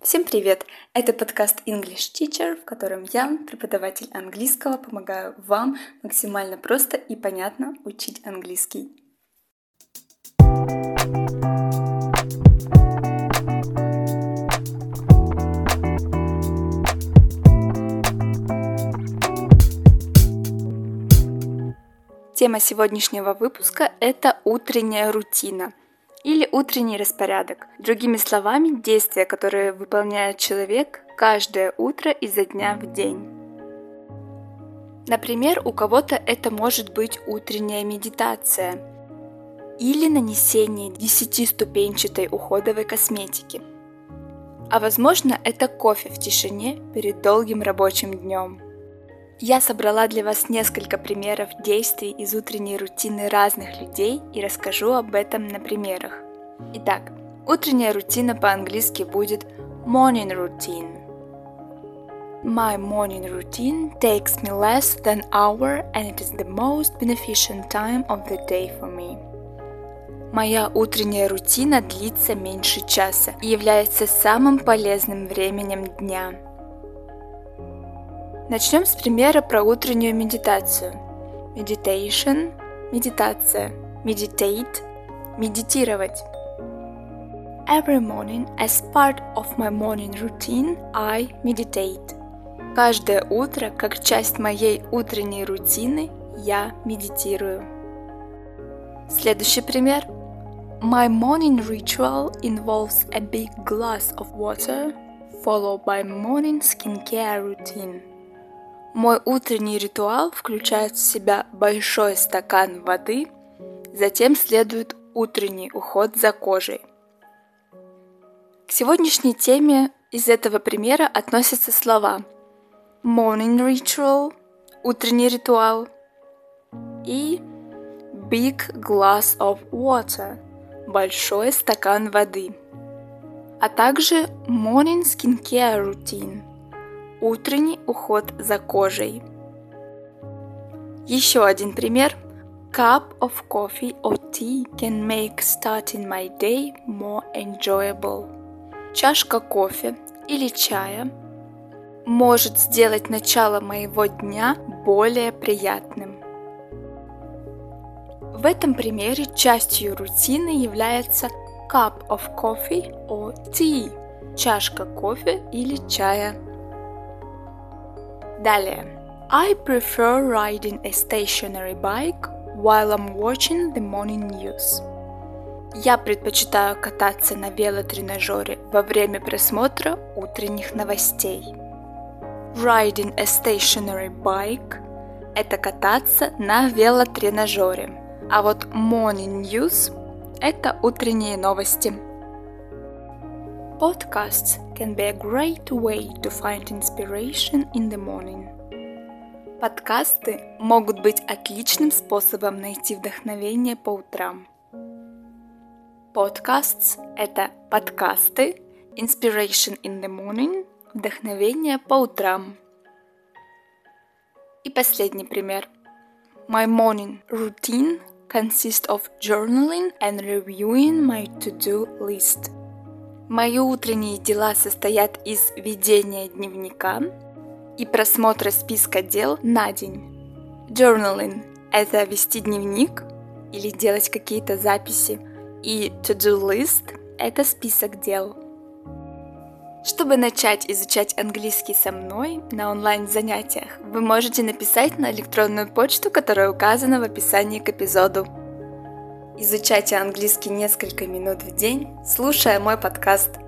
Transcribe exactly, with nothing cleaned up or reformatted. Всем привет! Это подкаст English Teacher, в котором я, преподаватель английского, помогаю вам максимально просто и понятно учить английский. Тема сегодняшнего выпуска – это утренняя рутина. Или утренний распорядок. Другими словами, действия, которые выполняет человек каждое утро изо дня в день. Например, у кого-то это может быть утренняя медитация или нанесение десятиступенчатой уходовой косметики. А возможно, это кофе в тишине перед долгим рабочим днем. Я собрала для вас несколько примеров действий из утренней рутины разных людей и расскажу об этом на примерах. Итак, утренняя рутина по-английски будет morning routine. My morning routine takes me less than an hour and it is the most beneficent time of the day for me. Моя утренняя рутина длится меньше часа и является самым полезным временем дня. Начнем с примера про утреннюю медитацию. Meditation – медитация. Meditate – медитировать. Every morning, as part of my morning routine, I meditate. Каждое утро, как часть моей утренней рутины, я медитирую. Следующий пример. My morning ritual involves a big glass of water, followed by morning skincare routine. Мой утренний ритуал включает в себя большой стакан воды, затем следует утренний уход за кожей. К сегодняшней теме из этого примера относятся слова morning ritual, утренний ритуал, и big glass of water, большой стакан воды, а также morning skincare routine. Утренний уход за кожей. Еще один пример. Cup of coffee or tea can make starting my day more enjoyable. Чашка кофе или чая может сделать начало моего дня более приятным. В этом примере частью рутины является cup of coffee or tea. Чашка кофе или чая. Далее. I prefer riding a stationary bike while I'm watching the morning news. Я предпочитаю кататься на велотренажере во время просмотра утренних новостей. Riding a stationary bike – это кататься на велотренажере, а вот morning news – это утренние новости. Podcasts can be a great way to find inspiration in the morning. Подкасты могут быть отличным способом найти вдохновение по утрам. Podcasts – это подкасты, inspiration in the morning – вдохновение по утрам. И последний пример. My morning routine consists of journaling and reviewing my to-do list. Мои утренние дела состоят из ведения дневника и просмотра списка дел на день. Journaling – это вести дневник или делать какие-то записи, и to-do list – это список дел. Чтобы начать изучать английский со мной на онлайн-занятиях, вы можете написать на электронную почту, которая указана в описании к эпизоду. Изучайте английский несколько минут в день, слушая мой подкаст.